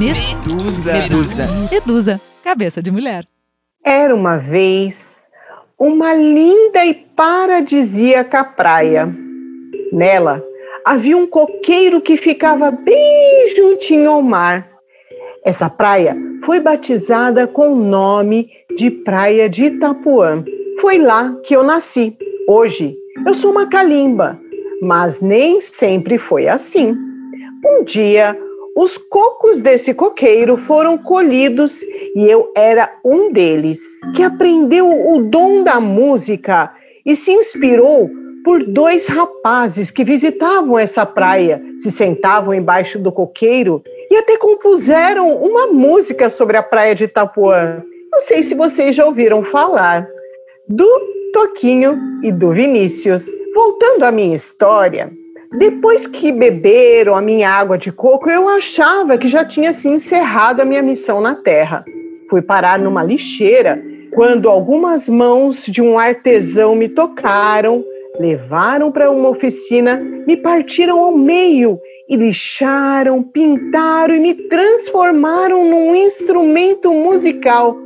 Medusa. Cabeça de mulher. Era uma vez uma linda e paradisíaca praia. Nela havia um coqueiro que ficava bem juntinho ao mar. Essa praia foi batizada com o nome de Praia de Itapuã. Foi lá que eu nasci. Hoje eu sou uma calimba, mas nem sempre foi assim. Um dia, os cocos desse coqueiro foram colhidos e eu era um deles, que aprendeu o dom da música e se inspirou por dois rapazes que visitavam essa praia, se sentavam embaixo do coqueiro e até compuseram uma música sobre a praia de Itapuã. Não sei se vocês já ouviram falar do Toquinho e do Vinícius. Voltando à minha história, depois que beberam a minha água de coco, eu achava que já tinha se encerrado a minha missão na Terra. Fui parar numa lixeira quando algumas mãos de um artesão me tocaram, levaram para uma oficina, me partiram ao meio e lixaram, pintaram e me transformaram num instrumento musical.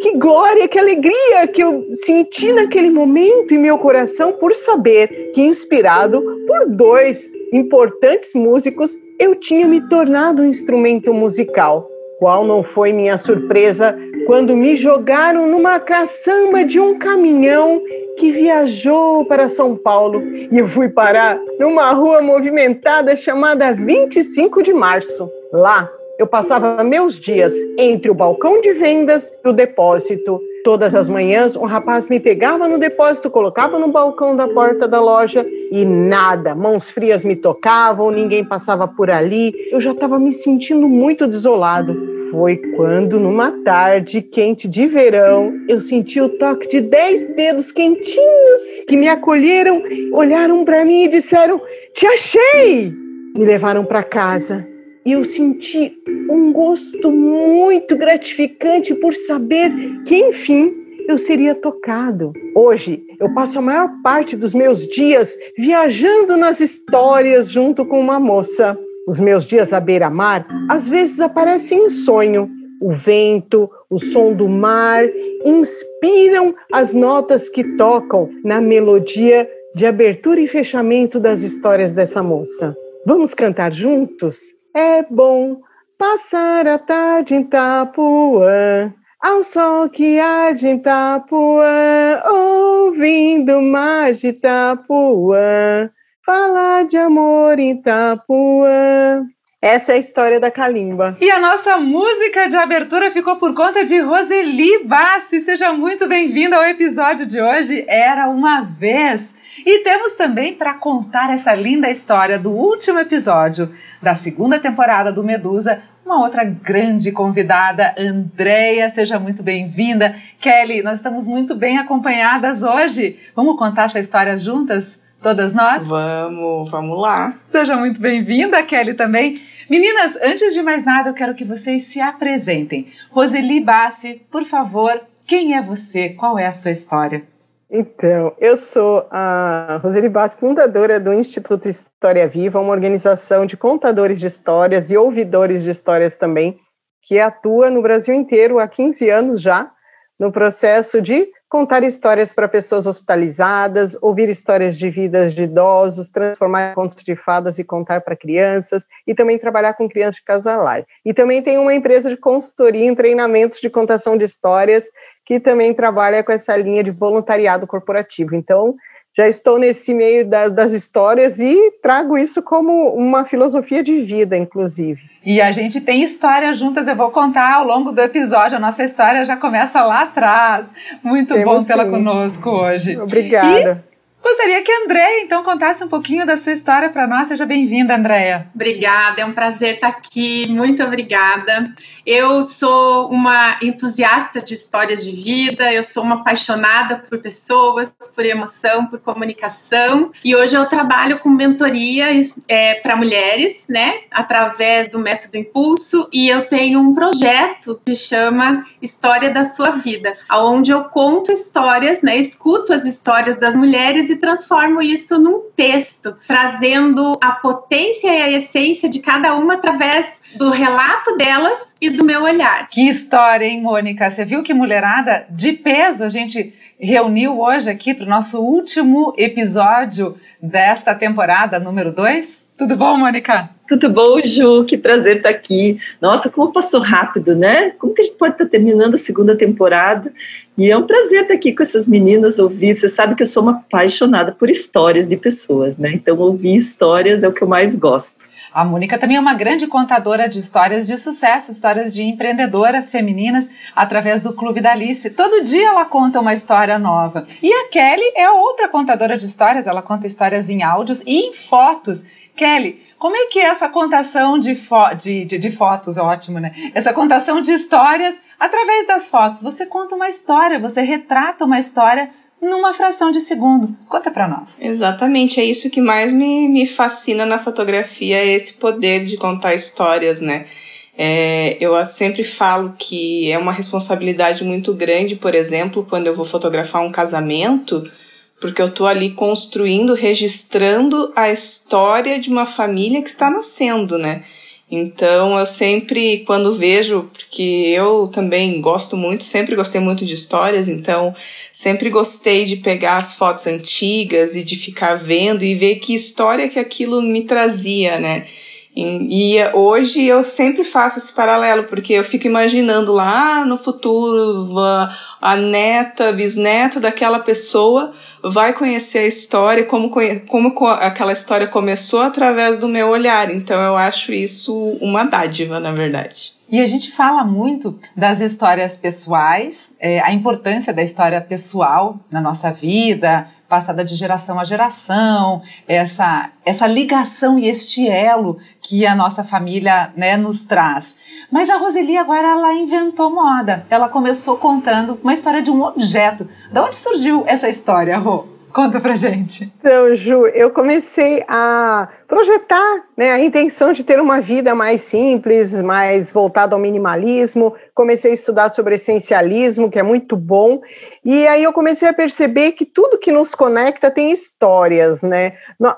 Que glória, que alegria que eu senti naquele momento em meu coração por saber que, inspirado por dois importantes músicos, eu tinha me tornado um instrumento musical. Qual não foi minha surpresa quando me jogaram numa caçamba de um caminhão que viajou para São Paulo e eu fui parar numa rua movimentada chamada 25 de Março. Lá, eu passava meus dias entre o balcão de vendas e o depósito. Todas as manhãs, um rapaz me pegava no depósito, colocava no balcão da porta da loja e nada. Mãos frias me tocavam, ninguém passava por ali. Eu já estava me sentindo muito desolado. Foi quando, numa tarde quente de verão, eu senti o toque de 10 dedos quentinhos que me acolheram, olharam para mim e disseram: "Te achei!" Me levaram para casa. E eu senti um gosto muito gratificante por saber que, enfim, eu seria tocado. Hoje, eu passo a maior parte dos meus dias viajando nas histórias junto com uma moça. Os meus dias à beira-mar, às vezes, aparecem em sonho. O vento, o som do mar, inspiram as notas que tocam na melodia de abertura e fechamento das histórias dessa moça. Vamos cantar juntos? É bom passar a tarde em Itapuã, ao sol que arde em Itapuã, ouvindo o mar de Itapuã, falar de amor em Itapuã. Essa é a história da calimba. E a nossa música de abertura ficou por conta de Roseli Bassi. Seja muito bem-vinda ao episódio de hoje, Era Uma Vez. E temos também para contar essa linda história do último episódio da segunda temporada do Medusa, uma outra grande convidada, Andrea. Seja muito bem-vinda. Kelly, nós estamos muito bem acompanhadas hoje. Vamos contar essa história juntas? Todas nós? Vamos lá. Seja muito bem-vinda, Kelly, também. Meninas, antes de mais nada, eu quero que vocês se apresentem. Roseli Bassi, por favor, quem é você? Qual é a sua história? Então, eu sou a Roseli Bassi, fundadora do Instituto História Viva, uma organização de contadores de histórias e ouvidores de histórias também, que atua no Brasil inteiro há 15 anos já, no processo de contar histórias para pessoas hospitalizadas, ouvir histórias de vidas de idosos, transformar contos de fadas e contar para crianças, e também trabalhar com crianças de casalar. E também tem uma empresa de consultoria em treinamentos de contação de histórias, que também trabalha com essa linha de voluntariado corporativo. Então, já estou nesse meio das histórias e trago isso como uma filosofia de vida, inclusive. E a gente tem história juntas, eu vou contar ao longo do episódio, a nossa história já começa lá atrás. Muito bom tê-la conosco hoje. Obrigada. E gostaria que a Andrea, então, contasse um pouquinho da sua história para nós. Seja bem-vinda, Andrea. Obrigada, é um prazer estar aqui, muito obrigada. Eu sou uma entusiasta de histórias de vida, eu sou uma apaixonada por pessoas, por emoção, por comunicação, e hoje eu trabalho com mentoria para mulheres, né, através do método Impulso, e eu tenho um projeto que chama História da Sua Vida, onde eu conto histórias, né, escuto as histórias das mulheres e transformo isso num texto, trazendo a potência e a essência de cada uma através do relato delas e do meu olhar. Que história, hein, Mônica? Você viu que mulherada de peso a gente reuniu hoje aqui para o nosso último episódio desta temporada número 2. Tudo bom, Mônica? Tudo bom, Ju? Que prazer estar aqui. Nossa, como passou rápido, né? Como que a gente pode estar terminando a segunda temporada? E é um prazer estar aqui com essas meninas, ouvir. Você sabe que eu sou uma apaixonada por histórias de pessoas, né? Então, ouvir histórias é o que eu mais gosto. A Mônica também é uma grande contadora de histórias de sucesso, histórias de empreendedoras femininas através do Clube da Alice. Todo dia ela conta uma história nova. E a Kelly é outra contadora de histórias, ela conta histórias em áudios e em fotos. Kelly, como é que é essa contação de fotos, ótimo, né? Essa contação de histórias através das fotos. Você conta uma história, você retrata uma história numa fração de segundo. Conta pra nós. Exatamente, é isso que mais me fascina na fotografia, é esse poder de contar histórias, né? Eu sempre falo que é uma responsabilidade muito grande, por exemplo, quando eu vou fotografar um casamento, porque eu tô ali construindo, registrando a história de uma família que está nascendo, né? Então, eu sempre, quando vejo, porque eu também gosto muito, sempre gostei muito de histórias, então sempre gostei de pegar as fotos antigas e de ficar vendo e ver que história que aquilo me trazia, né? E hoje eu sempre faço esse paralelo, porque eu fico imaginando lá no futuro a neta, bisneta daquela pessoa vai conhecer a história, como aquela história começou através do meu olhar. Então eu acho isso uma dádiva, na verdade. E a gente fala muito das histórias pessoais, a importância da história pessoal na nossa vida, passada de geração a geração, essa ligação e este elo que a nossa família, né, nos traz. Mas a Roseli agora ela inventou moda, ela começou contando uma história de um objeto. De onde surgiu essa história, Rô? Conta pra gente. Então, Ju, eu comecei a projetar, né, a intenção de ter uma vida mais simples, mais voltada ao minimalismo. Comecei a estudar sobre essencialismo, que é muito bom. E aí eu comecei a perceber que tudo que nos conecta tem histórias, né?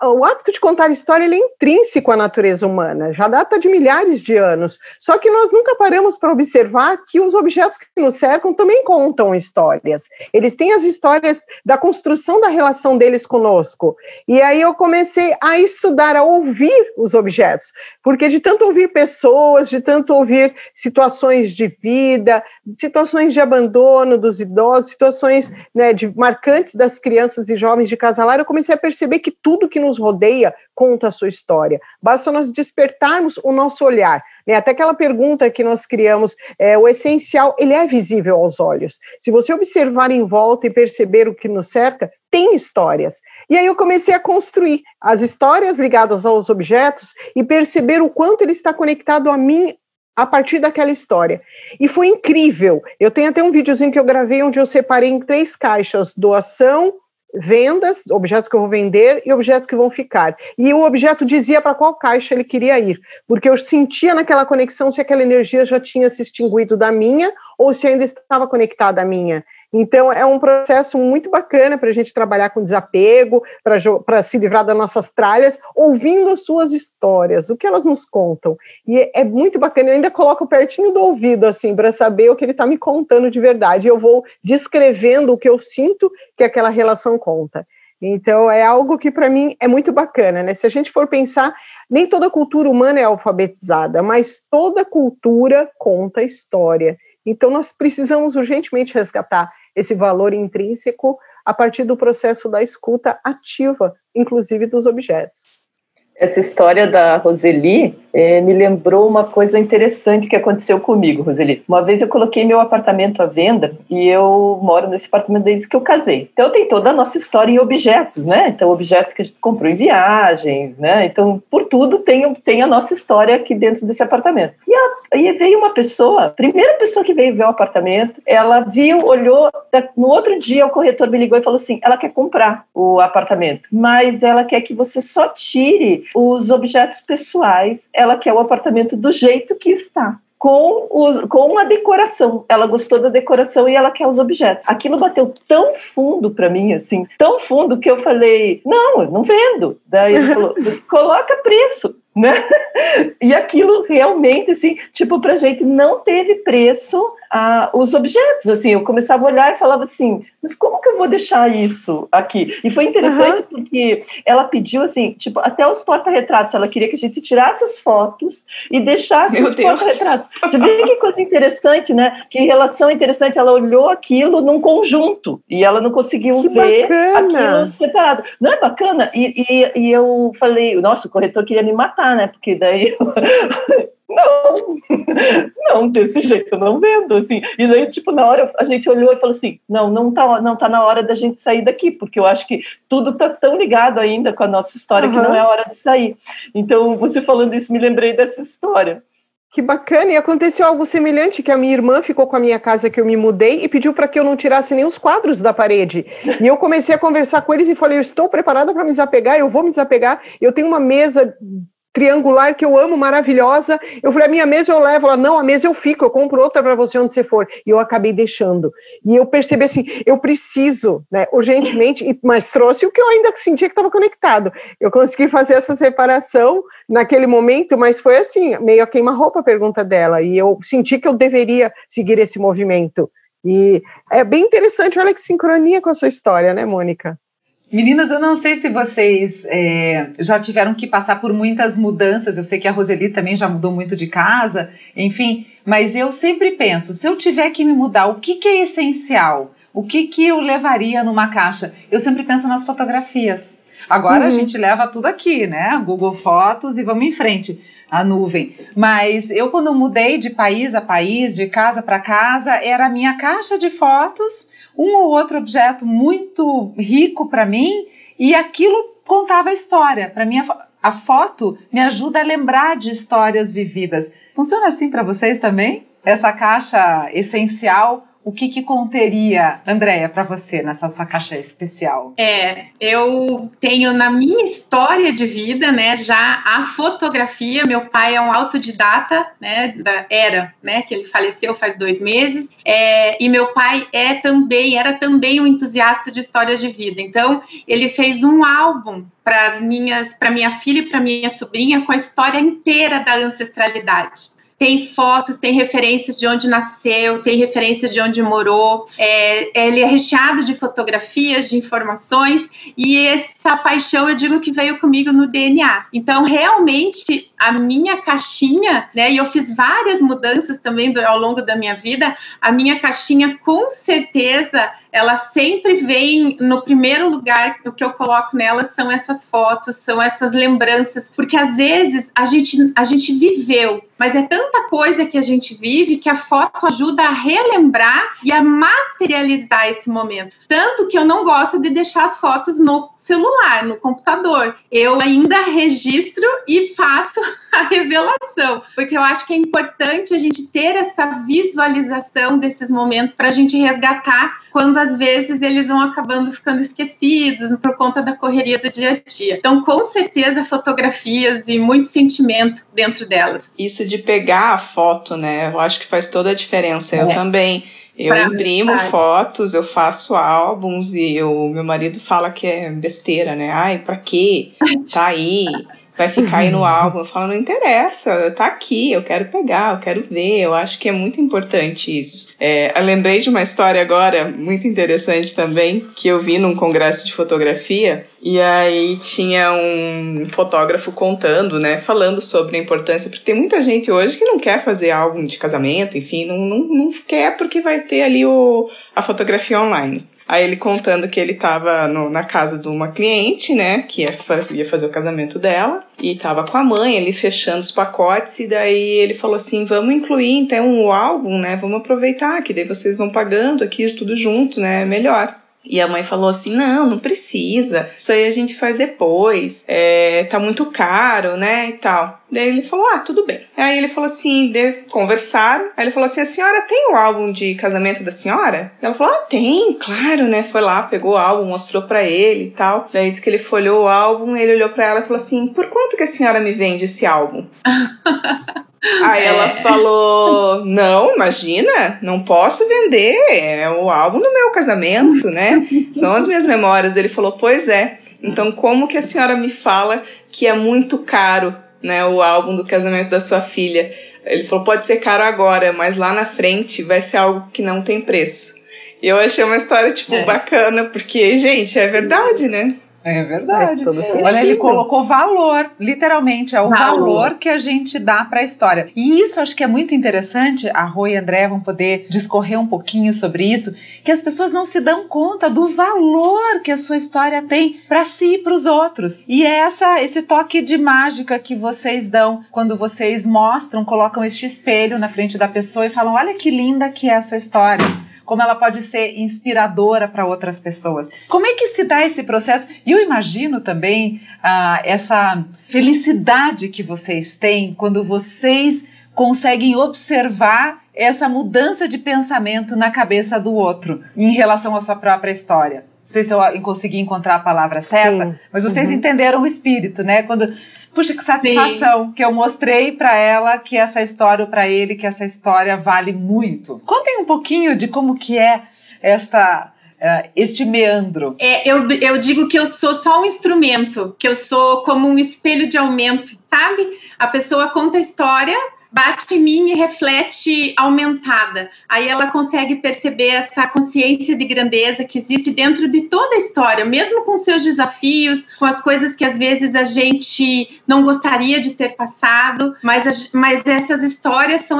O hábito de contar história ele é intrínseco à natureza humana, já data de milhares de anos. Só que nós nunca paramos para observar que os objetos que nos cercam também contam histórias. Eles têm as histórias da construção da relação deles conosco. E aí eu comecei a estudar, a ouvir os objetos, porque de tanto ouvir pessoas, de tanto ouvir situações de vida, situações de abandono dos idosos, situações, né, de marcantes das crianças e jovens de casalar, eu comecei a perceber que tudo que nos rodeia conta a sua história. Basta nós despertarmos o nosso olhar. Até aquela pergunta que nós criamos, o essencial, ele é visível aos olhos. Se você observar em volta e perceber o que nos cerca, tem histórias. E aí eu comecei a construir as histórias ligadas aos objetos e perceber o quanto ele está conectado a mim a partir daquela história. E foi incrível. Eu tenho até um videozinho que eu gravei onde eu separei em 3 caixas: doação, vendas, objetos que eu vou vender e objetos que vão ficar. E o objeto dizia para qual caixa ele queria ir, porque eu sentia naquela conexão se aquela energia já tinha se extinguido da minha ou se ainda estava conectada à minha. Então, é um processo muito bacana para a gente trabalhar com desapego, para se livrar das nossas tralhas, ouvindo as suas histórias, o que elas nos contam. E é muito bacana, eu ainda coloco pertinho do ouvido, assim, para saber o que ele está me contando de verdade. Eu vou descrevendo o que eu sinto que aquela relação conta. Então, é algo que, para mim, é muito bacana, né? Se a gente for pensar, nem toda cultura humana é alfabetizada, mas toda cultura conta história. Então, nós precisamos urgentemente resgatar esse valor intrínseco a partir do processo da escuta ativa, inclusive dos objetos. Essa história da Roseli me lembrou uma coisa interessante que aconteceu comigo, Roseli. Uma vez eu coloquei meu apartamento à venda e eu moro nesse apartamento desde que eu casei. Então tem toda a nossa história em objetos, né? Então objetos que a gente comprou em viagens, né? Então por tudo tem a nossa história aqui dentro desse apartamento. E veio uma pessoa, a primeira pessoa que veio ver o apartamento, ela viu, olhou, no outro dia o corretor me ligou e falou assim, ela quer comprar o apartamento, mas ela quer que você só tire os objetos pessoais, ela quer o apartamento do jeito que está. com a decoração. Ela gostou da decoração e ela quer os objetos. Aquilo bateu tão fundo para mim, assim, tão fundo que eu falei, não, eu não vendo. Daí ele falou, coloca preço, né? E aquilo realmente, assim, tipo, pra gente não teve preço os objetos, assim, eu começava a olhar e falava assim, mas como que eu vou deixar isso aqui? E foi interessante porque ela pediu, assim, tipo, até os porta-retratos, ela queria que a gente tirasse as fotos e deixasse os porta-retratos. Você vê que coisa interessante, né? Que relação interessante, ela olhou aquilo num conjunto e ela não conseguiu ver aquilo separado. Não é bacana? E eu falei, nossa, o corretor queria me matar, né? Porque daí não, desse jeito eu não vendo, assim, e daí, tipo, na hora a gente olhou e falou assim, não tá na hora da gente sair daqui, porque eu acho que tudo tá tão ligado ainda com a nossa história que não é hora de sair. Então, você falando isso, me lembrei dessa história. Que bacana, e aconteceu algo semelhante, que a minha irmã ficou com a minha casa que eu me mudei e pediu para que eu não tirasse nem os quadros da parede, e eu comecei a conversar com eles e falei, eu estou preparada para me desapegar, eu vou me desapegar, eu tenho uma mesa triangular que eu amo, maravilhosa. Eu falei, a minha mesa eu levo. Ela, não, a mesa eu fico, eu compro outra para você onde você for. E eu acabei deixando. E eu percebi assim, eu preciso, né, urgentemente, mas trouxe o que eu ainda sentia que estava conectado. Eu consegui fazer essa separação naquele momento, mas foi assim, meio a queima-roupa a pergunta dela. E eu senti que eu deveria seguir esse movimento. E é bem interessante, olha que sincronia com a sua história, né, Mônica? Meninas, eu não sei se vocês já tiveram que passar por muitas mudanças, eu sei que a Roseli também já mudou muito de casa, enfim, mas eu sempre penso, se eu tiver que me mudar, o que é essencial? O que eu levaria numa caixa? Eu sempre penso nas fotografias. Agora a gente leva tudo aqui, né? Google Fotos e vamos em frente, a nuvem. Mas eu, quando mudei de país a país, de casa para casa, era a minha caixa de fotos, um ou outro objeto muito rico para mim, e aquilo contava a história. Para mim, a foto me ajuda a lembrar de histórias vividas. Funciona assim para vocês também? Essa caixa essencial, o que conteria, Andrea, para você nessa sua caixa especial? Eu tenho na minha história de vida, né, já a fotografia. Meu pai é um autodidata, né, que ele faleceu faz 2 meses, e meu pai era também um entusiasta de histórias de vida. Então, ele fez um álbum para minha filha e para minha sobrinha com a história inteira da ancestralidade. Tem fotos, tem referências de onde nasceu, tem referências de onde morou. Ele é recheado de fotografias, de informações, e essa paixão eu digo que veio comigo no DNA. Então, realmente, a minha caixinha, né, e eu fiz várias mudanças também ao longo da minha vida, a minha caixinha, com certeza, ela sempre vem no primeiro lugar. O que eu coloco nela são essas fotos, são essas lembranças, porque às vezes a gente viveu, mas é tanta coisa que a gente vive que a foto ajuda a relembrar e a materializar esse momento. Tanto que eu não gosto de deixar as fotos no celular, no computador. Eu ainda registro e faço a revelação, porque eu acho que é importante a gente ter essa visualização desses momentos para a gente resgatar quando às vezes eles vão acabando ficando esquecidos por conta da correria do dia a dia. Então, com certeza, fotografias e muito sentimento dentro delas. Isso de pegar a foto, né? Eu acho que faz toda a diferença. Eu também. Eu imprimo fotos, eu faço álbuns e meu marido fala que é besteira, né? Ai, pra quê? Tá aí, vai ficar aí no álbum. Eu falo, não interessa, tá aqui, eu quero pegar, eu quero ver. Eu acho que é muito importante isso. Eu lembrei de uma história agora, muito interessante também, que eu vi num congresso de fotografia, e aí tinha um fotógrafo contando, né, falando sobre a importância, porque tem muita gente hoje que não quer fazer álbum de casamento, enfim, não quer porque vai ter ali a fotografia online. Aí ele contando que ele estava na casa de uma cliente, né, que ia fazer o casamento dela, e estava com a mãe, ele fechando os pacotes, e daí ele falou assim, vamos incluir então o álbum, né, vamos aproveitar, que daí vocês vão pagando aqui tudo junto, né, melhor. E a mãe falou assim, não precisa, isso aí a gente faz depois, tá muito caro, né, e tal. Daí ele falou, tudo bem. Aí ele falou assim, conversaram, aí ele falou assim, a senhora tem o álbum de casamento da senhora? Ela falou, tem, claro, né, foi lá, pegou o álbum, mostrou pra ele e tal. Daí disse que ele folheou o álbum, ele olhou pra ela e falou assim, por quanto que a senhora me vende esse álbum? Aí ela falou, não, imagina, não posso vender, é o álbum do meu casamento, né? São as minhas memórias. Ele falou, pois é, então como que a senhora me fala que é muito caro, né, o álbum do casamento da sua filha? Ele falou, pode ser caro agora, mas lá na frente vai ser algo que não tem preço. E eu achei uma história, tipo, bacana, porque, gente, é verdade, né? É verdade. Olha, ele colocou valor, literalmente, é o valor que a gente dá para a história. E isso acho que é muito interessante, a Rô e a André vão poder discorrer um pouquinho sobre isso, que as pessoas não se dão conta do valor que a sua história tem para si e para os outros. E é esse toque de mágica que vocês dão quando vocês mostram, colocam este espelho na frente da pessoa e falam, olha que linda que é a sua história. Como ela pode ser inspiradora para outras pessoas. Como é que se dá esse processo? E eu imagino também essa felicidade que vocês têm quando vocês conseguem observar essa mudança de pensamento na cabeça do outro em relação à sua própria história. Não sei se eu consegui encontrar a palavra certa, mas vocês entenderam o espírito, né? Quando... Puxa, que satisfação que eu mostrei pra ela que essa história, ou pra ele, que essa história vale muito. Contem um pouquinho de como que é este meandro. Eu digo que eu sou só um instrumento, que eu sou como um espelho de aumento, sabe? A pessoa conta a história, bate em mim e reflete aumentada. Aí ela consegue perceber essa consciência de grandeza que existe dentro de toda a história, mesmo com seus desafios, com as coisas que às vezes a gente não gostaria de ter passado, mas essas histórias são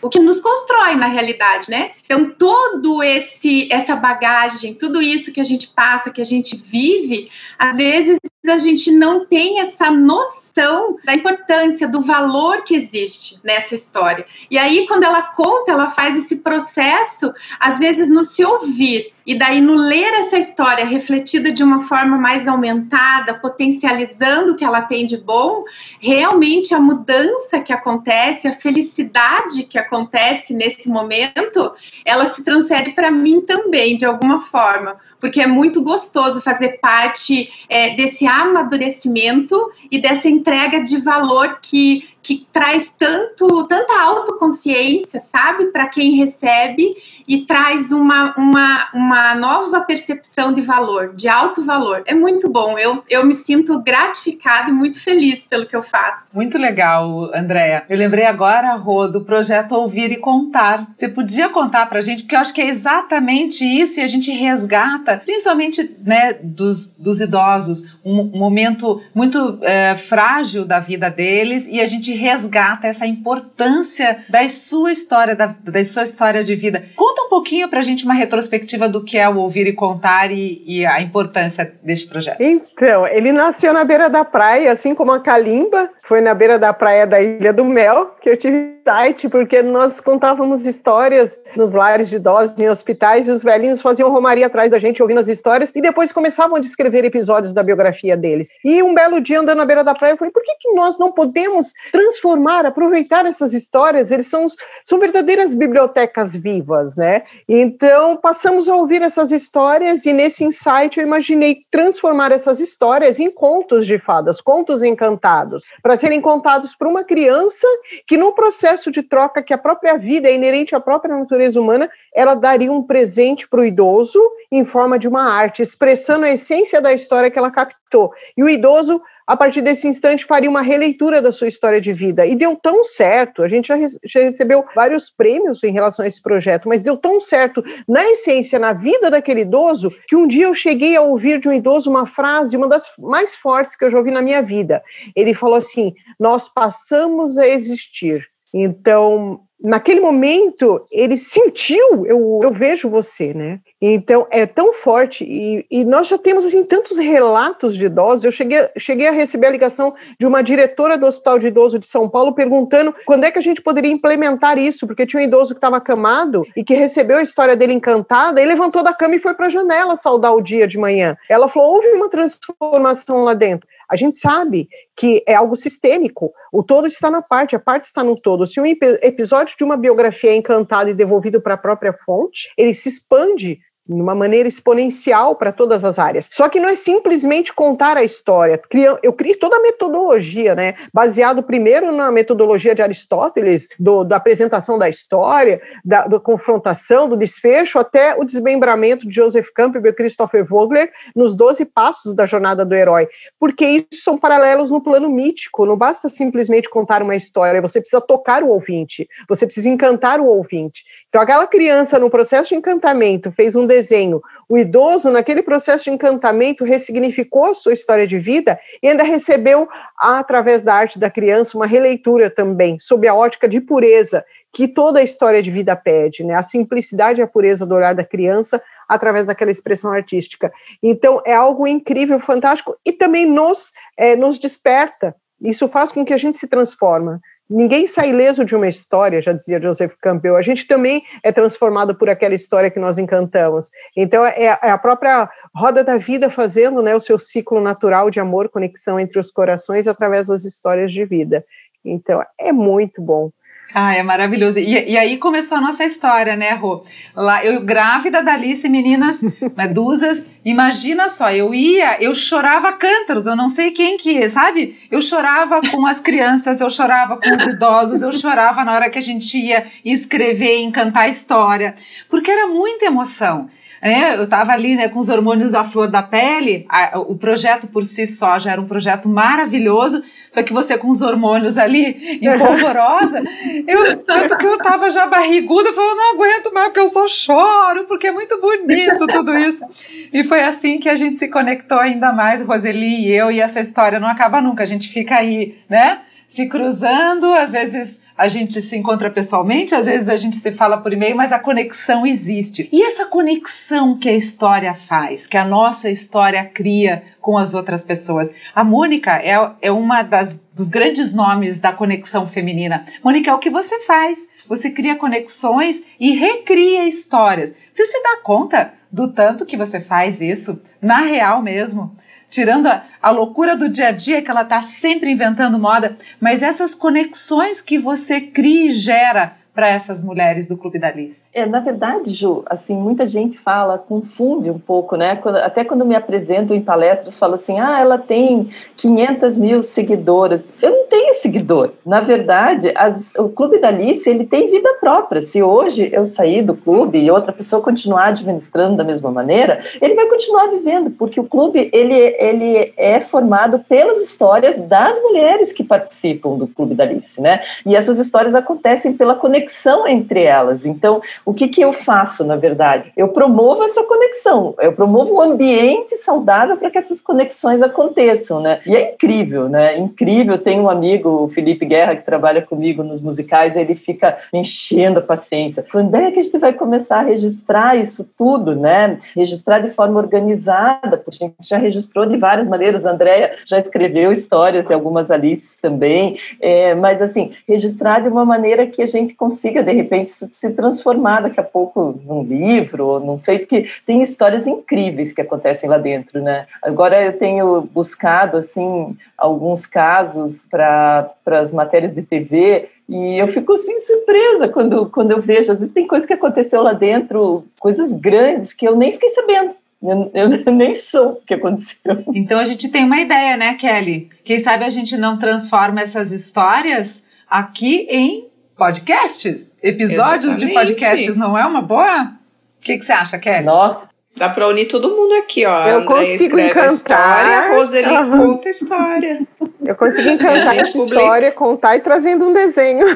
o que nos constrói na realidade, né? Então, essa bagagem, tudo isso que a gente passa, que a gente vive, às vezes a gente não tem essa noção da importância, do valor que existe nessa história. E aí, quando ela conta, ela faz esse processo, às vezes, no se ouvir, e daí no ler essa história refletida de uma forma mais aumentada, potencializando o que ela tem de bom, realmente a mudança que acontece, a felicidade que acontece nesse momento, ela se transfere para mim também, de alguma forma, porque é muito gostoso fazer parte desse amadurecimento e dessa entrega de valor que traz tanta autoconsciência, sabe, para quem recebe, e traz uma nova percepção de valor, de alto valor. É muito bom, eu me sinto gratificada e muito feliz pelo que eu faço. Muito legal, Andréa. Eu lembrei agora, Rô, do projeto Ouvir e Contar. Você podia contar pra gente, porque eu acho que é exatamente isso, e a gente resgata, principalmente, né, dos idosos, um momento muito frágil da vida deles, e a gente resgata essa importância da sua história, da sua história de vida. Conta um pouquinho pra gente uma retrospectiva do que é o Ouvir e Contar e a importância deste projeto. Então, ele nasceu na beira da praia, assim como a Calimba. Foi na beira da praia da Ilha do Mel que eu tive site, porque nós contávamos histórias nos lares de idosos, em hospitais, e os velhinhos faziam romaria atrás da gente, ouvindo as histórias, e depois começavam a descrever episódios da biografia deles. E um belo dia, andando na beira da praia, eu falei, por que nós não podemos transformar, aproveitar essas histórias? Eles são verdadeiras bibliotecas vivas, né? Então, passamos a ouvir essas histórias, e nesse insight eu imaginei transformar essas histórias em contos de fadas, contos encantados, para serem contados por uma criança que, no processo de troca que a própria vida é inerente à própria natureza humana, ela daria um presente para o idoso em forma de uma arte, expressando a essência da história que ela captou. E o idoso, a partir desse instante, faria uma releitura da sua história de vida. E deu tão certo, a gente já recebeu vários prêmios em relação a esse projeto, mas deu tão certo na essência, na vida daquele idoso, que um dia eu cheguei a ouvir de um idoso uma frase, uma das mais fortes que eu já ouvi na minha vida. Ele falou assim, nós passamos a existir. Então, naquele momento, ele sentiu, eu vejo você, né? Então, é tão forte, e nós já temos, assim, tantos relatos de idosos. Eu cheguei a receber a ligação de uma diretora do Hospital de Idoso de São Paulo perguntando quando é que a gente poderia implementar isso, porque tinha um idoso que estava acamado e que recebeu a história dele encantada, e levantou da cama e foi para a janela saudar o dia de manhã. Ela falou, houve uma transformação lá dentro. A gente sabe que é algo sistêmico, o todo está na parte, a parte está no todo. Se um episódio de uma biografia é encantado e devolvido para a própria fonte, ele se expande de uma maneira exponencial para todas as áreas. Só que não é simplesmente contar a história. Eu criei toda a metodologia, né? Baseado primeiro na metodologia de Aristóteles, da apresentação da história, da confrontação, do desfecho, até o desmembramento de Joseph Campbell e Christopher Vogler nos 12 passos da jornada do herói. Porque isso são paralelos no plano mítico. Não basta simplesmente contar uma história, você precisa tocar o ouvinte, você precisa encantar o ouvinte. Então, aquela criança, no processo de encantamento, fez um desenho. O idoso, naquele processo de encantamento, ressignificou a sua história de vida e ainda recebeu, através da arte da criança, uma releitura também, sob a ótica de pureza, que toda a história de vida pede, né? A simplicidade e a pureza do olhar da criança através daquela expressão artística. Então, é algo incrível, fantástico, e também nos desperta. Isso faz com que a gente se transforma. Ninguém sai ileso de uma história, já dizia Joseph Campbell. A gente também é transformado por aquela história que nós encantamos. Então, é a própria roda da vida fazendo, né, o seu ciclo natural de amor, conexão entre os corações através das histórias de vida. Então, é muito bom. Ah, é maravilhoso. E aí começou a nossa história, né, Rô? Lá, eu grávida da Alice, meninas, medusas, imagina só, eu chorava cântaros, eu não sei quem que é, sabe? Eu chorava com as crianças, eu chorava com os idosos, eu chorava na hora que a gente ia escrever, encantar a história, porque era muita emoção. É, eu estava ali, né, com os hormônios à flor da pele, o projeto por si só já era um projeto maravilhoso, só que você com os hormônios ali em polvorosa, tanto que eu estava já barriguda, falando, não aguento mais, porque eu só choro, porque é muito bonito tudo isso. E foi assim que a gente se conectou ainda mais, Roseli e eu, e essa história não acaba nunca, a gente fica aí, né, se cruzando, às vezes a gente se encontra pessoalmente, às vezes a gente se fala por e-mail, mas a conexão existe. E essa conexão que a história faz, que a nossa história cria com as outras pessoas. A Mônica é uma dos grandes nomes da conexão feminina. Mônica, é o que você faz. Você cria conexões e recria histórias. Você se dá conta do tanto que você faz isso, na real mesmo? Tirando a loucura do dia a dia, que ela está sempre inventando moda, mas essas conexões que você cria e gera para essas mulheres do Clube da Alice. Na verdade, Ju, assim, muita gente fala, confunde um pouco, né? Até quando me apresento em palestras, fala assim, ela tem 500 mil seguidoras. Eu não tenho seguidor. Na verdade, o Clube da Alice, ele tem vida própria. Se hoje eu sair do clube e outra pessoa continuar administrando da mesma maneira, ele vai continuar vivendo, porque o clube, ele é formado pelas histórias das mulheres que participam do Clube da Alice, né? E essas histórias acontecem pela conexão entre elas. Então, o que eu faço, na verdade? Eu promovo essa conexão, eu promovo um ambiente saudável para que essas conexões aconteçam, né? E é incrível, né? Incrível. Tem um amigo, o Felipe Guerra, que trabalha comigo nos musicais, ele fica enchendo a paciência. Quando é que a gente vai começar a registrar isso tudo, né? Registrar de forma organizada, porque a gente já registrou de várias maneiras, a Andrea já escreveu histórias, tem algumas Alices também, mas assim, registrar de uma maneira que a gente consiga, de repente, se transformar daqui a pouco num livro, não sei, porque tem histórias incríveis que acontecem lá dentro, né? Agora eu tenho buscado, assim, alguns casos para as matérias de TV, e eu fico, assim, surpresa quando eu vejo. Às vezes tem coisa que aconteceu lá dentro, coisas grandes que eu nem fiquei sabendo. Eu nem soube o que aconteceu. Então a gente tem uma ideia, né, Kelly? Quem sabe a gente não transforma essas histórias aqui em podcasts, episódios. Exatamente. De podcasts, não é uma boa? O que você acha, Kelly? Nossa, dá pra unir todo mundo aqui, ó. Eu consigo encantar. A Roseli conta a história. Eu consigo encantar essa história, contar e trazendo um desenho.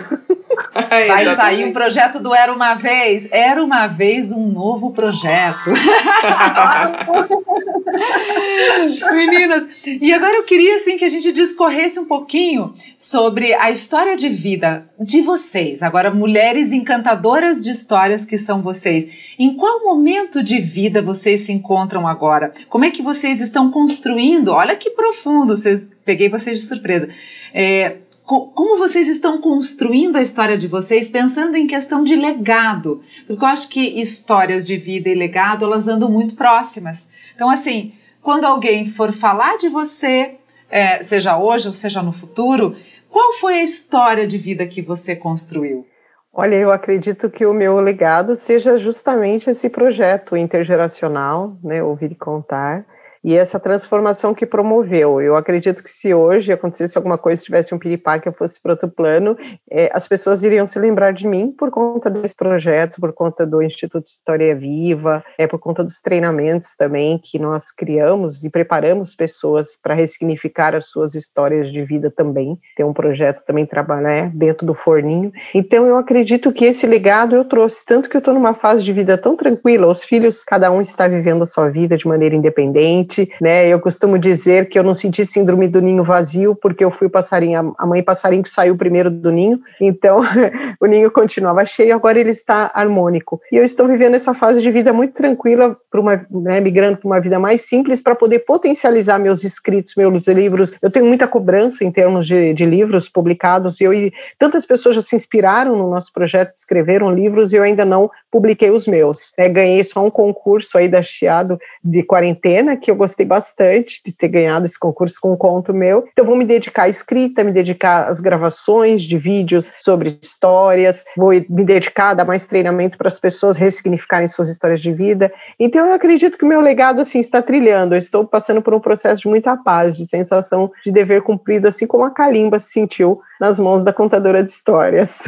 Vai sair um projeto do Era Uma Vez. Era Uma Vez um novo projeto. Meninas, e agora eu queria, assim, que a gente discorresse um pouquinho sobre a história de vida de vocês. Agora, mulheres encantadoras de histórias que são vocês. Em qual momento de vida vocês se encontram agora? Como é que vocês estão construindo? Olha que profundo, peguei vocês de surpresa. Como vocês estão construindo a história de vocês, pensando em questão de legado? Porque eu acho que histórias de vida e legado, elas andam muito próximas. Então, assim, quando alguém for falar de você, seja hoje ou seja no futuro, qual foi a história de vida que você construiu? Olha, eu acredito que o meu legado seja justamente esse projeto intergeracional, né, Ouvir e Contar, e essa transformação que promoveu. Eu acredito que se hoje acontecesse alguma coisa, se tivesse um piripaque que eu fosse para outro plano, as pessoas iriam se lembrar de mim por conta desse projeto, por conta do Instituto História Viva, por conta dos treinamentos também que nós criamos e preparamos pessoas para ressignificar as suas histórias de vida também. Tem um projeto também trabalhar dentro do forninho. Então, eu acredito que esse legado eu trouxe, tanto que eu estou numa fase de vida tão tranquila, os filhos, cada um está vivendo a sua vida de maneira independente, né? Eu costumo dizer que eu não senti síndrome do ninho vazio, porque eu fui passarinho, a mãe passarinho que saiu primeiro do ninho, então o ninho continuava cheio, agora ele está harmônico. E eu estou vivendo essa fase de vida muito tranquila, migrando para uma vida mais simples, para poder potencializar meus escritos, meus livros. Eu tenho muita cobrança em termos de livros publicados, e tantas pessoas já se inspiraram no nosso projeto, escreveram livros, e eu ainda não publiquei os meus. Ganhei só um concurso aí da Chiado de quarentena, que eu gostei bastante de ter ganhado esse concurso com um conto meu. Então, vou me dedicar à escrita, me dedicar às gravações de vídeos sobre histórias, vou me dedicar a dar mais treinamento para as pessoas ressignificarem suas histórias de vida. Então, eu acredito que o meu legado, assim, está trilhando. Eu estou passando por um processo de muita paz, de sensação de dever cumprido, assim como a Calimba se sentiu nas mãos da contadora de histórias.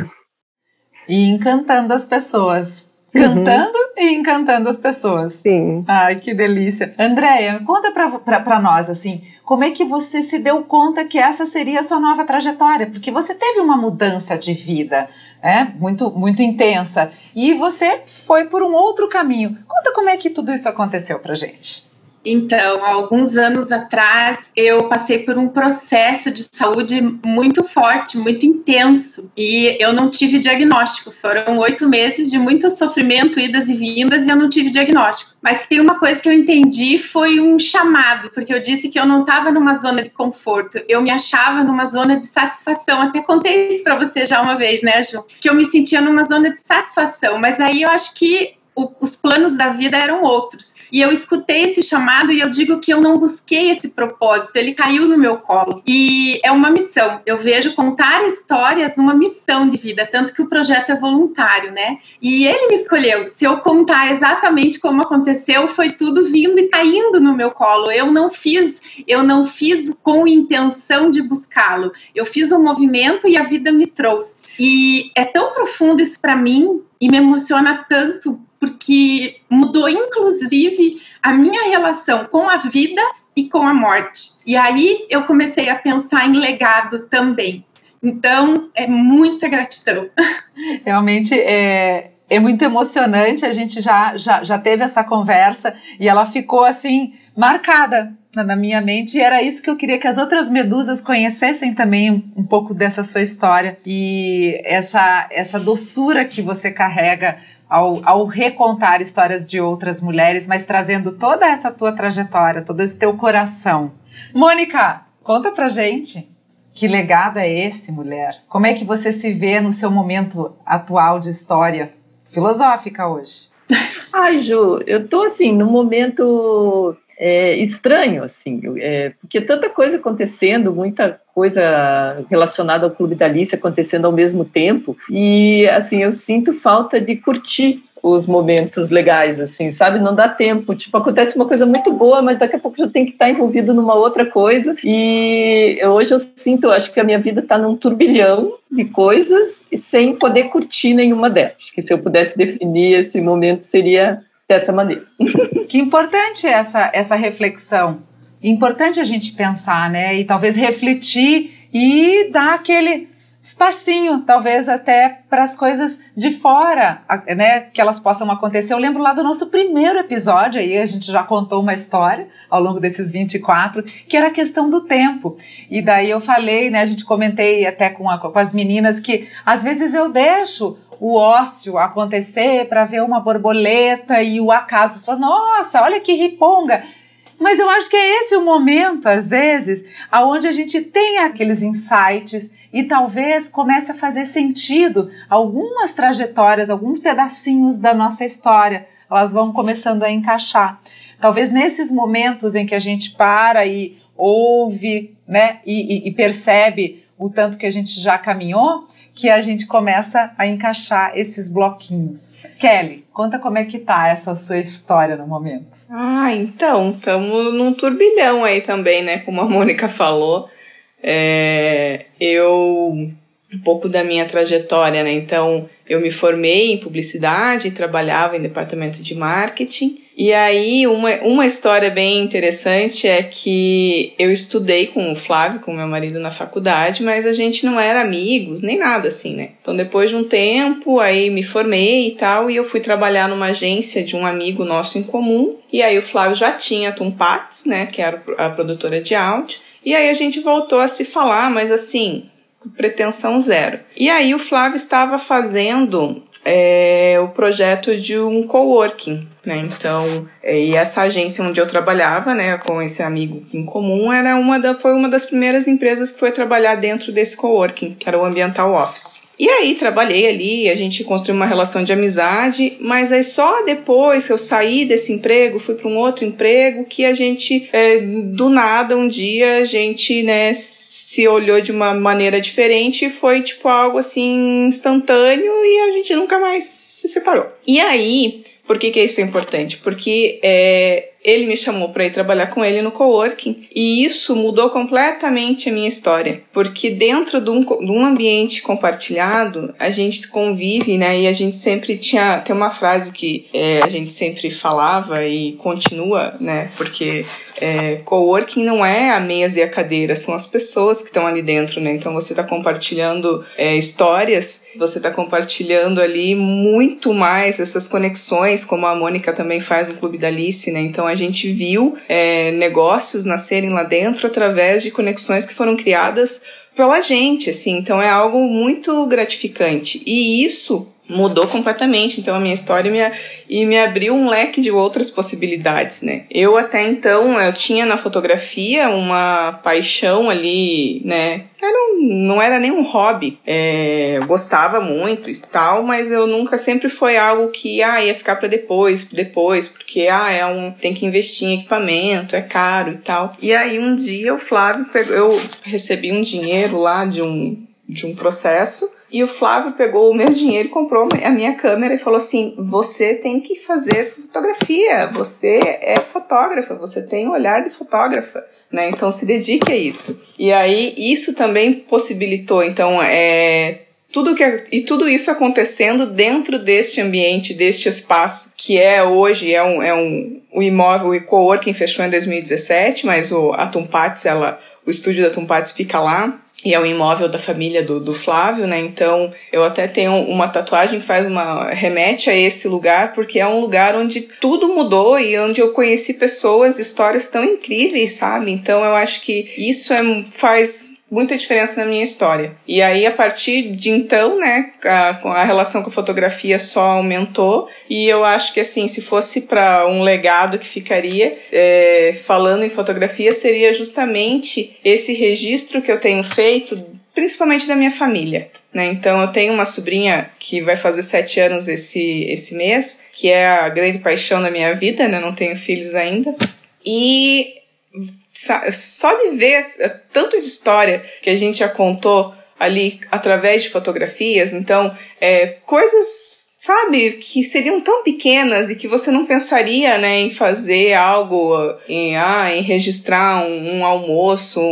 E encantando as pessoas. Cantando e encantando as pessoas. Sim. Ai, que delícia. Andrea, conta pra nós, assim, como é que você se deu conta que essa seria a sua nova trajetória? Porque você teve uma mudança de vida, né? Muito, muito intensa. E você foi por um outro caminho. Conta como é que tudo isso aconteceu pra gente. Então, há alguns anos atrás, eu passei por um processo de saúde muito forte, muito intenso, e eu não tive diagnóstico. Foram 8 meses de muito sofrimento, idas e vindas, e eu não tive diagnóstico. Mas tem uma coisa que eu entendi, foi um chamado, porque eu disse que eu não estava numa zona de conforto, eu me achava numa zona de satisfação. Até contei isso para você já uma vez, né, Ju? Que eu me sentia numa zona de satisfação, mas aí eu acho que os planos da vida eram outros. E eu escutei esse chamado e eu digo que eu não busquei esse propósito, ele caiu no meu colo. E é uma missão. Eu vejo contar histórias uma missão de vida, tanto que o projeto é voluntário, né? E ele me escolheu. Se eu contar exatamente como aconteceu, foi tudo vindo e caindo no meu colo. Eu não fiz com intenção de buscá-lo. Eu fiz um movimento e a vida me trouxe. E é tão profundo isso para mim e me emociona tanto, porque mudou, inclusive, a minha relação com a vida e com a morte. E aí eu comecei a pensar em legado também. Então, é muita gratidão. Realmente, é muito emocionante. A gente já teve essa conversa e ela ficou, assim, marcada na minha mente, e era isso que eu queria que as outras medusas conhecessem também, um pouco dessa sua história e essa doçura que você carrega ao recontar histórias de outras mulheres, mas trazendo toda essa tua trajetória, todo esse teu coração. Mônica, conta pra gente, que legado é esse, mulher? Como é que você se vê no seu momento atual de história filosófica hoje? Ai, Ju, eu tô assim, num momento... estranho, assim, porque tanta coisa acontecendo, muita coisa relacionada ao Clube da Alice acontecendo ao mesmo tempo, e, assim, eu sinto falta de curtir os momentos legais, assim, sabe? Não dá tempo, tipo, acontece uma coisa muito boa, mas daqui a pouco já tem que estar envolvido numa outra coisa, e hoje eu sinto, acho que a minha vida está num turbilhão de coisas, e sem poder curtir nenhuma delas, acho que se eu pudesse definir esse momento seria... dessa maneira. Que importante essa reflexão. Importante a gente pensar, né? E talvez refletir e dar aquele espacinho, talvez até para as coisas de fora, né? Que elas possam acontecer. Eu lembro lá do nosso primeiro episódio, aí a gente já contou uma história ao longo desses 24, que era a questão do tempo. E daí eu falei, né? A gente comentei até com as meninas que às vezes eu deixo o ócio acontecer para ver uma borboleta e o acaso. Você fala, nossa, olha que riponga. Mas eu acho que é esse o momento, às vezes, onde a gente tem aqueles insights e talvez comece a fazer sentido algumas trajetórias, alguns pedacinhos da nossa história. Elas vão começando a encaixar. Talvez nesses momentos em que a gente para e ouve, né, e percebe o tanto que a gente já caminhou, que a gente começa a encaixar esses bloquinhos. Kelly, conta como é que tá essa sua história no momento. Ah, então, estamos num turbilhão aí também, né? Como a Mônica falou, um pouco da minha trajetória, né? Então, eu me formei em publicidade, trabalhava em departamento de marketing. E aí, uma história bem interessante é que eu estudei com o Flávio, com meu marido, na faculdade, mas a gente não era amigos, nem nada assim, né? Então, depois de um tempo, aí me formei e tal, e eu fui trabalhar numa agência de um amigo nosso em comum. E aí, o Flávio já tinha a Tumpats, né? Que era a produtora de áudio. E aí, a gente voltou a se falar, mas assim, pretensão zero. E aí, o Flávio estava fazendo o projeto de um coworking, né? Então, e essa agência onde eu trabalhava, né, com esse amigo em comum, foi uma das primeiras empresas que foi trabalhar dentro desse coworking, que era o Ambiental Office. E aí, trabalhei ali, a gente construiu uma relação de amizade, mas aí só depois que eu saí desse emprego, fui para um outro emprego, que a gente, do nada, um dia, a gente, né, se olhou de uma maneira diferente e foi, tipo, algo, assim, instantâneo e a gente nunca mais se separou. E aí, por que isso é importante? Porque ele me chamou para ir trabalhar com ele no coworking e isso mudou completamente a minha história, porque dentro de um ambiente compartilhado a gente convive, né, e a gente sempre tem uma frase que a gente sempre falava e continua, né, porque coworking não é a mesa e a cadeira, são as pessoas que estão ali dentro, né, então você está compartilhando histórias, você está compartilhando ali muito mais essas conexões, como a Mônica também faz no Clube da Alice, né, então a gente viu negócios nascerem lá dentro através de conexões que foram criadas pela gente, assim, então é algo muito gratificante e isso mudou completamente, então a minha história me abriu um leque de outras possibilidades, né? Eu até então, eu tinha na fotografia uma paixão ali, né? Não era nem um hobby, eu gostava muito e tal, mas eu nunca, sempre foi algo que ia ficar para depois, porque tem que investir em equipamento, é caro e tal. E aí um dia o Flávio eu recebi um dinheiro lá de um processo. E o Flávio pegou o meu dinheiro e comprou a minha câmera e falou assim, você tem que fazer fotografia, você é fotógrafa, você tem um olhar de fotógrafa, né? Então se dedique a isso. E aí isso também possibilitou, então, tudo isso acontecendo dentro deste ambiente, deste espaço, que hoje o imóvel, o coworking fechou em 2017, mas a Tumpats, o estúdio da Tumpats fica lá. E é um imóvel da família do Flávio, né? Então, eu até tenho uma tatuagem que remete a esse lugar, porque é um lugar onde tudo mudou e onde eu conheci pessoas, histórias tão incríveis, sabe? Então, eu acho que isso faz muita diferença na minha história. E aí, a partir de então, né, a relação com a fotografia só aumentou. E eu acho que, assim, se fosse para um legado que ficaria falando em fotografia, seria justamente esse registro que eu tenho feito, principalmente da minha família, né? Então, eu tenho uma sobrinha que vai fazer 7 anos esse mês, que é a grande paixão da minha vida, né? Não tenho filhos ainda. E só de ver tanto de história que a gente já contou ali através de fotografias, então, coisas, sabe, que seriam tão pequenas e que você não pensaria, né, em fazer algo, em registrar um almoço,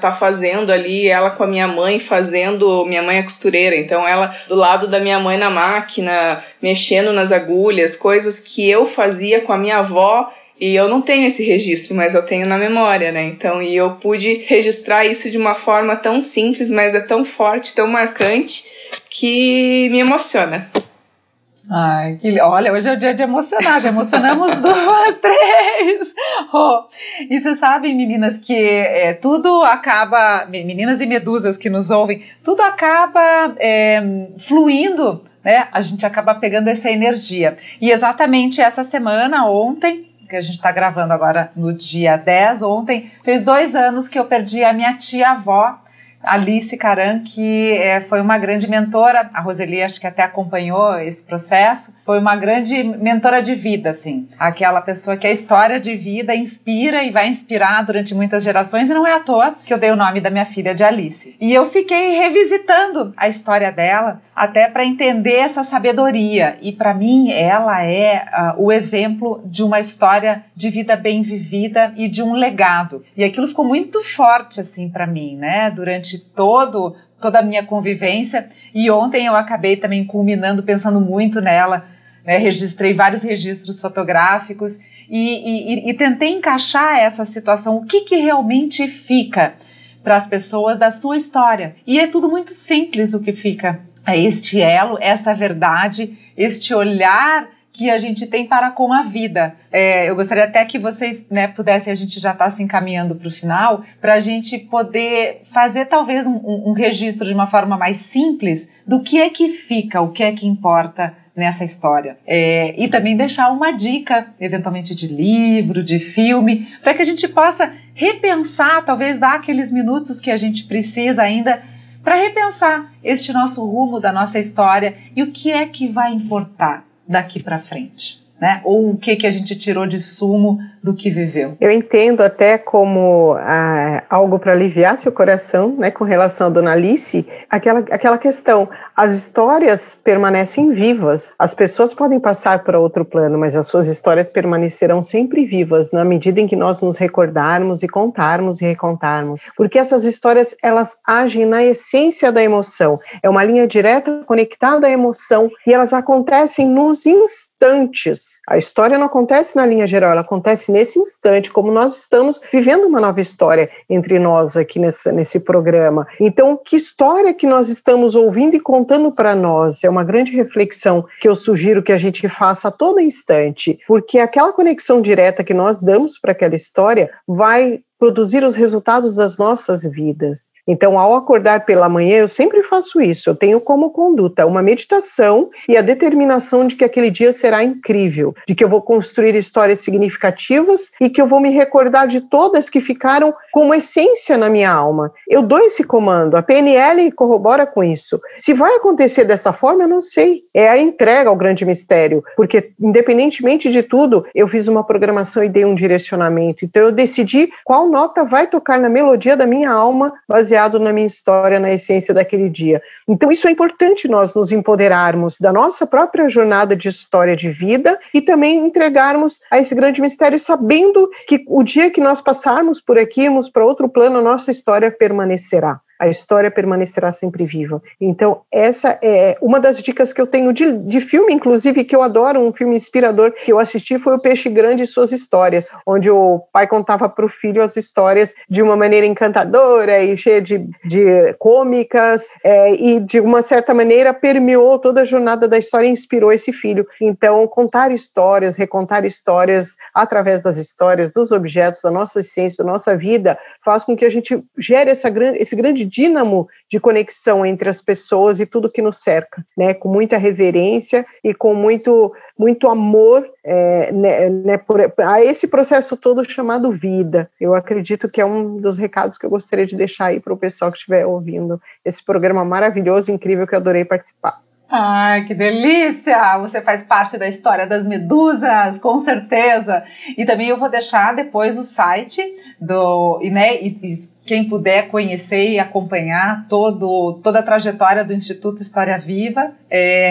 tá fazendo ali, ela com a minha mãe fazendo, minha mãe é costureira, então ela do lado da minha mãe na máquina, mexendo nas agulhas, coisas que eu fazia com a minha avó. E eu não tenho esse registro, mas eu tenho na memória, né? Então, e eu pude registrar isso de uma forma tão simples, mas é tão forte, tão marcante, que me emociona. Ai, olha, hoje é o dia de emocionar, já emocionamos 2, 3. Oh. E vocês sabem, meninas, que tudo acaba, meninas e medusas que nos ouvem, tudo acaba fluindo, né? A gente acaba pegando essa energia. E exatamente essa semana, ontem, que a gente está gravando agora no dia 10, ontem, fez 2 anos que eu perdi a minha tia-avó. Alice Caran, que foi uma grande mentora, a Roseli acho que até acompanhou esse processo, foi uma grande mentora de vida, assim, aquela pessoa que a história de vida inspira e vai inspirar durante muitas gerações, e não é à toa que eu dei o nome da minha filha de Alice. E eu fiquei revisitando a história dela, até para entender essa sabedoria, e para mim ela é o exemplo de uma história de vida bem vivida e de um legado. E aquilo ficou muito forte, assim, para mim, né, durante toda a minha convivência. E ontem eu acabei também culminando, pensando muito nela, né? Registrei vários registros fotográficos e tentei encaixar essa situação, o que realmente fica para as pessoas da sua história. E é tudo muito simples o que fica, é este elo, esta verdade, este olhar que a gente tem para com a vida. Eu gostaria até que vocês, né, pudessem, a gente já está se encaminhando para o final, para a gente poder fazer talvez um registro de uma forma mais simples do que é que fica, o que é que importa nessa história. E também deixar uma dica, eventualmente de livro, de filme, para que a gente possa repensar, talvez dar aqueles minutos que a gente precisa ainda para repensar este nosso rumo da nossa história e o que é que vai importar daqui para frente, né? Ou o que a gente tirou de sumo do que viveu. Eu entendo até como algo para aliviar seu coração, né, com relação a Dona Alice, aquela questão, as histórias permanecem vivas, as pessoas podem passar para outro plano, mas as suas histórias permanecerão sempre vivas, na medida em que nós nos recordarmos e contarmos e recontarmos, porque essas histórias, elas agem na essência da emoção, é uma linha direta conectada à emoção, e elas acontecem nos instantes. A história não acontece na linha geral, ela acontece nesse instante, como nós estamos vivendo uma nova história entre nós aqui nesse programa. Então, que história que nós estamos ouvindo e contando para nós? É uma grande reflexão que eu sugiro que a gente faça a todo instante, porque aquela conexão direta que nós damos para aquela história vai produzir os resultados das nossas vidas. Então, ao acordar pela manhã, eu sempre faço isso, eu tenho como conduta uma meditação e a determinação de que aquele dia será incrível, de que eu vou construir histórias significativas e que eu vou me recordar de todas que ficaram como essência na minha alma. Eu dou esse comando, a PNL corrobora com isso. Se vai acontecer dessa forma, eu não sei. É a entrega ao grande mistério, porque independentemente de tudo, eu fiz uma programação e dei um direcionamento. Então, eu decidi qual nota vai tocar na melodia da minha alma, baseado na minha história, na essência daquele dia. Então, isso é importante, nós nos empoderarmos da nossa própria jornada de história de vida e também entregarmos a esse grande mistério, sabendo que o dia que nós passarmos por aqui, irmos para outro plano, a nossa história permanecerá. A história permanecerá sempre viva. Então, essa é uma das dicas que eu tenho de filme, inclusive, que eu adoro, um filme inspirador que eu assisti foi o Peixe Grande e Suas Histórias, onde o pai contava para o filho as histórias de uma maneira encantadora e cheia de cômicas, e de uma certa maneira permeou toda a jornada da história e inspirou esse filho. Então, contar histórias, recontar histórias através das histórias, dos objetos, da nossa essência, da nossa vida, faz com que a gente gere esse grande dínamo de conexão entre as pessoas e tudo que nos cerca, né? Com muita reverência e com muito amor a esse processo todo chamado vida. Eu acredito que é um dos recados que eu gostaria de deixar aí para o pessoal que estiver ouvindo esse programa maravilhoso, incrível, que eu adorei participar. Ai, que delícia! Você faz parte da história das medusas, com certeza! E também eu vou deixar depois o site quem puder conhecer e acompanhar toda a trajetória do Instituto História Viva,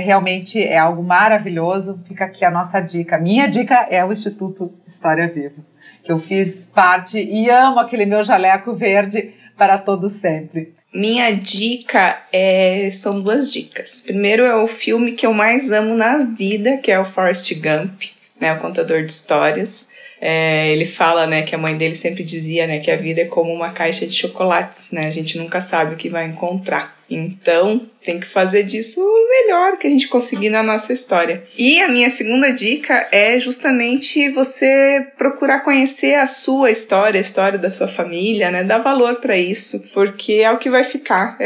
realmente é algo maravilhoso. Fica aqui a nossa dica. Minha dica é o Instituto História Viva, que eu fiz parte e amo aquele meu jaleco verde para todo sempre. Minha dica são duas dicas. Primeiro é o filme que eu mais amo na vida, que é o Forest Gump, né, o contador de histórias. Ele fala, né, que a mãe dele sempre dizia, né, que a vida é como uma caixa de chocolates, né, a gente nunca sabe o que vai encontrar. Então, tem que fazer disso o melhor que a gente conseguir na nossa história. E a minha segunda dica é justamente você procurar conhecer a sua história, a história da sua família, né? Dar valor para isso, porque é o que vai ficar.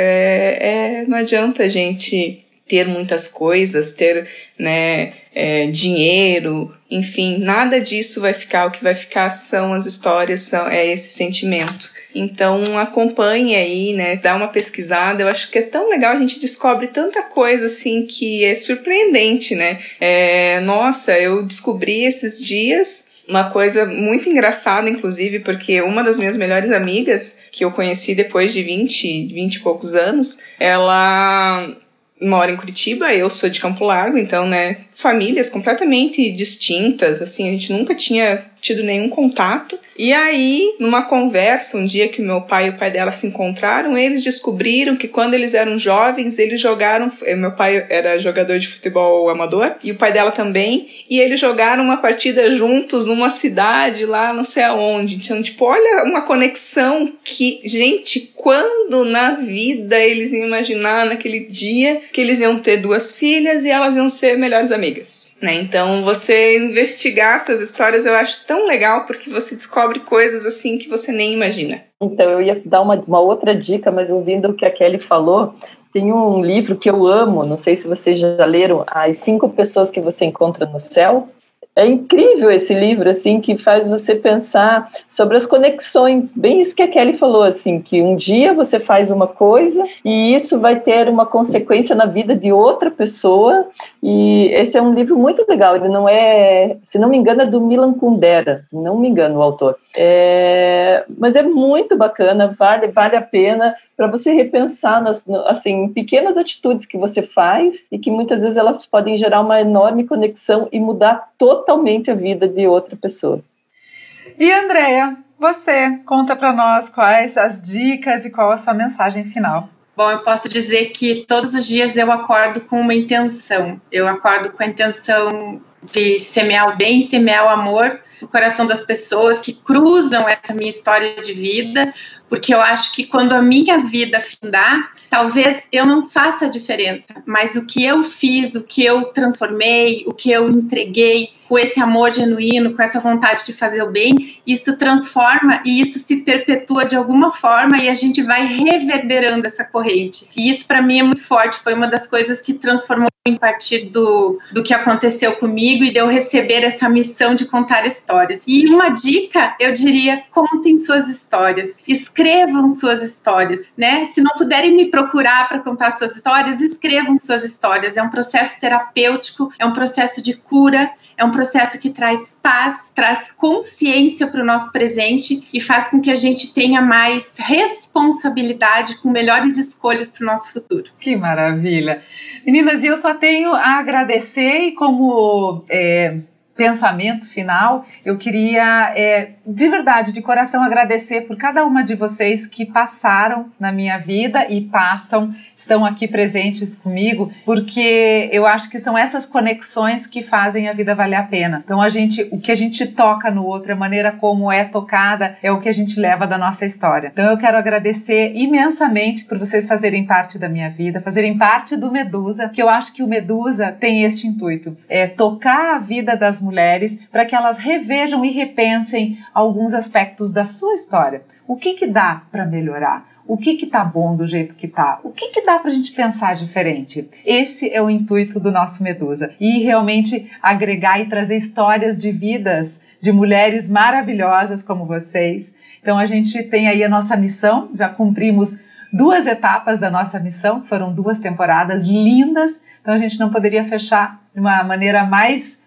Não adianta a gente ter muitas coisas, ter, né, dinheiro, enfim, nada disso vai ficar. O que vai ficar são as histórias, é esse sentimento. Então acompanhe aí, né, dá uma pesquisada. Eu acho que é tão legal, a gente descobre tanta coisa assim que é surpreendente, né? Nossa, eu descobri esses dias uma coisa muito engraçada, inclusive, porque uma das minhas melhores amigas, que eu conheci depois de 20 e poucos anos, ela mora em Curitiba, eu sou de Campo Largo, então, né, famílias completamente distintas, assim, a gente nunca tinha tido nenhum contato. E aí, numa conversa, um dia que o meu pai e o pai dela se encontraram, eles descobriram que quando eles eram jovens, eles jogaram... Meu pai era jogador de futebol amador, e o pai dela também, e eles jogaram uma partida juntos numa cidade lá não sei aonde. Então, tipo, olha uma conexão que, gente, quando na vida eles iam imaginar naquele dia que eles iam ter duas filhas e elas iam ser melhores amigas, né? Então, você investigar essas histórias, eu acho tão legal, porque você descobre coisas assim que você nem imagina. Então, eu ia dar uma outra dica, mas ouvindo o que a Kelly falou, tem um livro que eu amo, não sei se vocês já leram, As Cinco Pessoas que Você Encontra no Céu. É incrível esse livro, assim, que faz você pensar sobre as conexões. Bem isso que a Kelly falou, assim, que um dia você faz uma coisa e isso vai ter uma consequência na vida de outra pessoa. E esse é um livro muito legal. Ele não é, se não me engano, é do Milan Kundera. Não me engano o autor. Mas é muito bacana, vale a pena para você repensar assim, pequenas atitudes que você faz e que muitas vezes elas podem gerar uma enorme conexão e mudar totalmente a vida de outra pessoa. E Andrea, você conta para nós quais as dicas e qual a sua mensagem final. Bom, eu posso dizer que todos os dias eu acordo com uma intenção. Eu acordo com a intenção de semear o bem, semear o amor no coração das pessoas que cruzam essa minha história de vida, porque eu acho que quando a minha vida findar, talvez eu não faça a diferença, mas o que eu fiz, o que eu transformei, o que eu entreguei, com esse amor genuíno, com essa vontade de fazer o bem, isso transforma e isso se perpetua de alguma forma e a gente vai reverberando essa corrente. E isso para mim é muito forte, foi uma das coisas que transformou em partir do que aconteceu comigo e de eu receber essa missão de contar histórias. E uma dica, eu diria, contem suas histórias, escrevam suas histórias, né? Se não puderem me procurar para contar suas histórias, escrevam suas histórias. É um processo terapêutico, é um processo de cura, é um processo que traz paz, traz consciência para o nosso presente e faz com que a gente tenha mais responsabilidade com melhores escolhas para o nosso futuro. Que maravilha! Meninas, eu só tenho a agradecer e como pensamento final, eu queria de verdade, de coração, agradecer por cada uma de vocês que passaram na minha vida e passam, estão aqui presentes comigo, porque eu acho que são essas conexões que fazem a vida valer a pena. Então o que a gente toca no outro, a maneira como é tocada, é o que a gente leva da nossa história. Então eu quero agradecer imensamente por vocês fazerem parte da minha vida, fazerem parte do Medusa, que eu acho que o Medusa tem este intuito, tocar a vida das mulheres, para que elas revejam e repensem alguns aspectos da sua história. O que dá para melhorar? O que tá bom do jeito que tá? O que dá pra gente pensar diferente? Esse é o intuito do nosso Medusa. E realmente agregar e trazer histórias de vidas de mulheres maravilhosas como vocês. Então a gente tem aí a nossa missão, já cumprimos 2 etapas da nossa missão, foram 2 temporadas lindas, então a gente não poderia fechar de uma maneira mais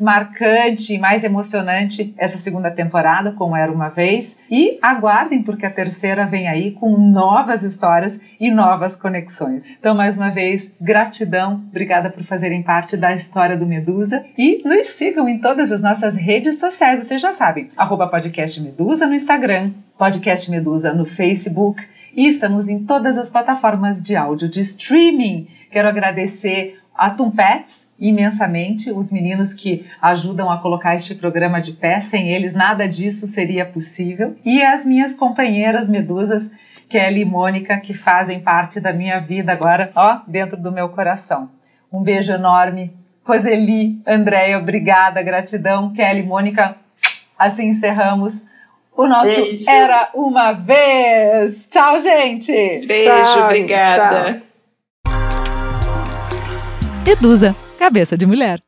marcante, mais emocionante essa segunda temporada, como Era Uma Vez, e aguardem porque a terceira vem aí com novas histórias e novas conexões. Então, mais uma vez, gratidão, obrigada por fazerem parte da história do Medusa e nos sigam em todas as nossas redes sociais, vocês já sabem, @podcastmedusa no Instagram, Podcast Medusa no Facebook, e estamos em todas as plataformas de áudio de streaming. Quero agradecer a Tumpats imensamente, os meninos que ajudam a colocar este programa de pé. Sem eles, nada disso seria possível. E as minhas companheiras medusas, Kelly e Mônica, que fazem parte da minha vida agora, ó, dentro do meu coração. Um beijo enorme. Roseli, Andréia, obrigada, gratidão. Kelly, Mônica, assim encerramos o nosso beijo. Era Uma Vez. Tchau, gente. Beijo, tchau, obrigada. Tchau. Medusa, cabeça de mulher.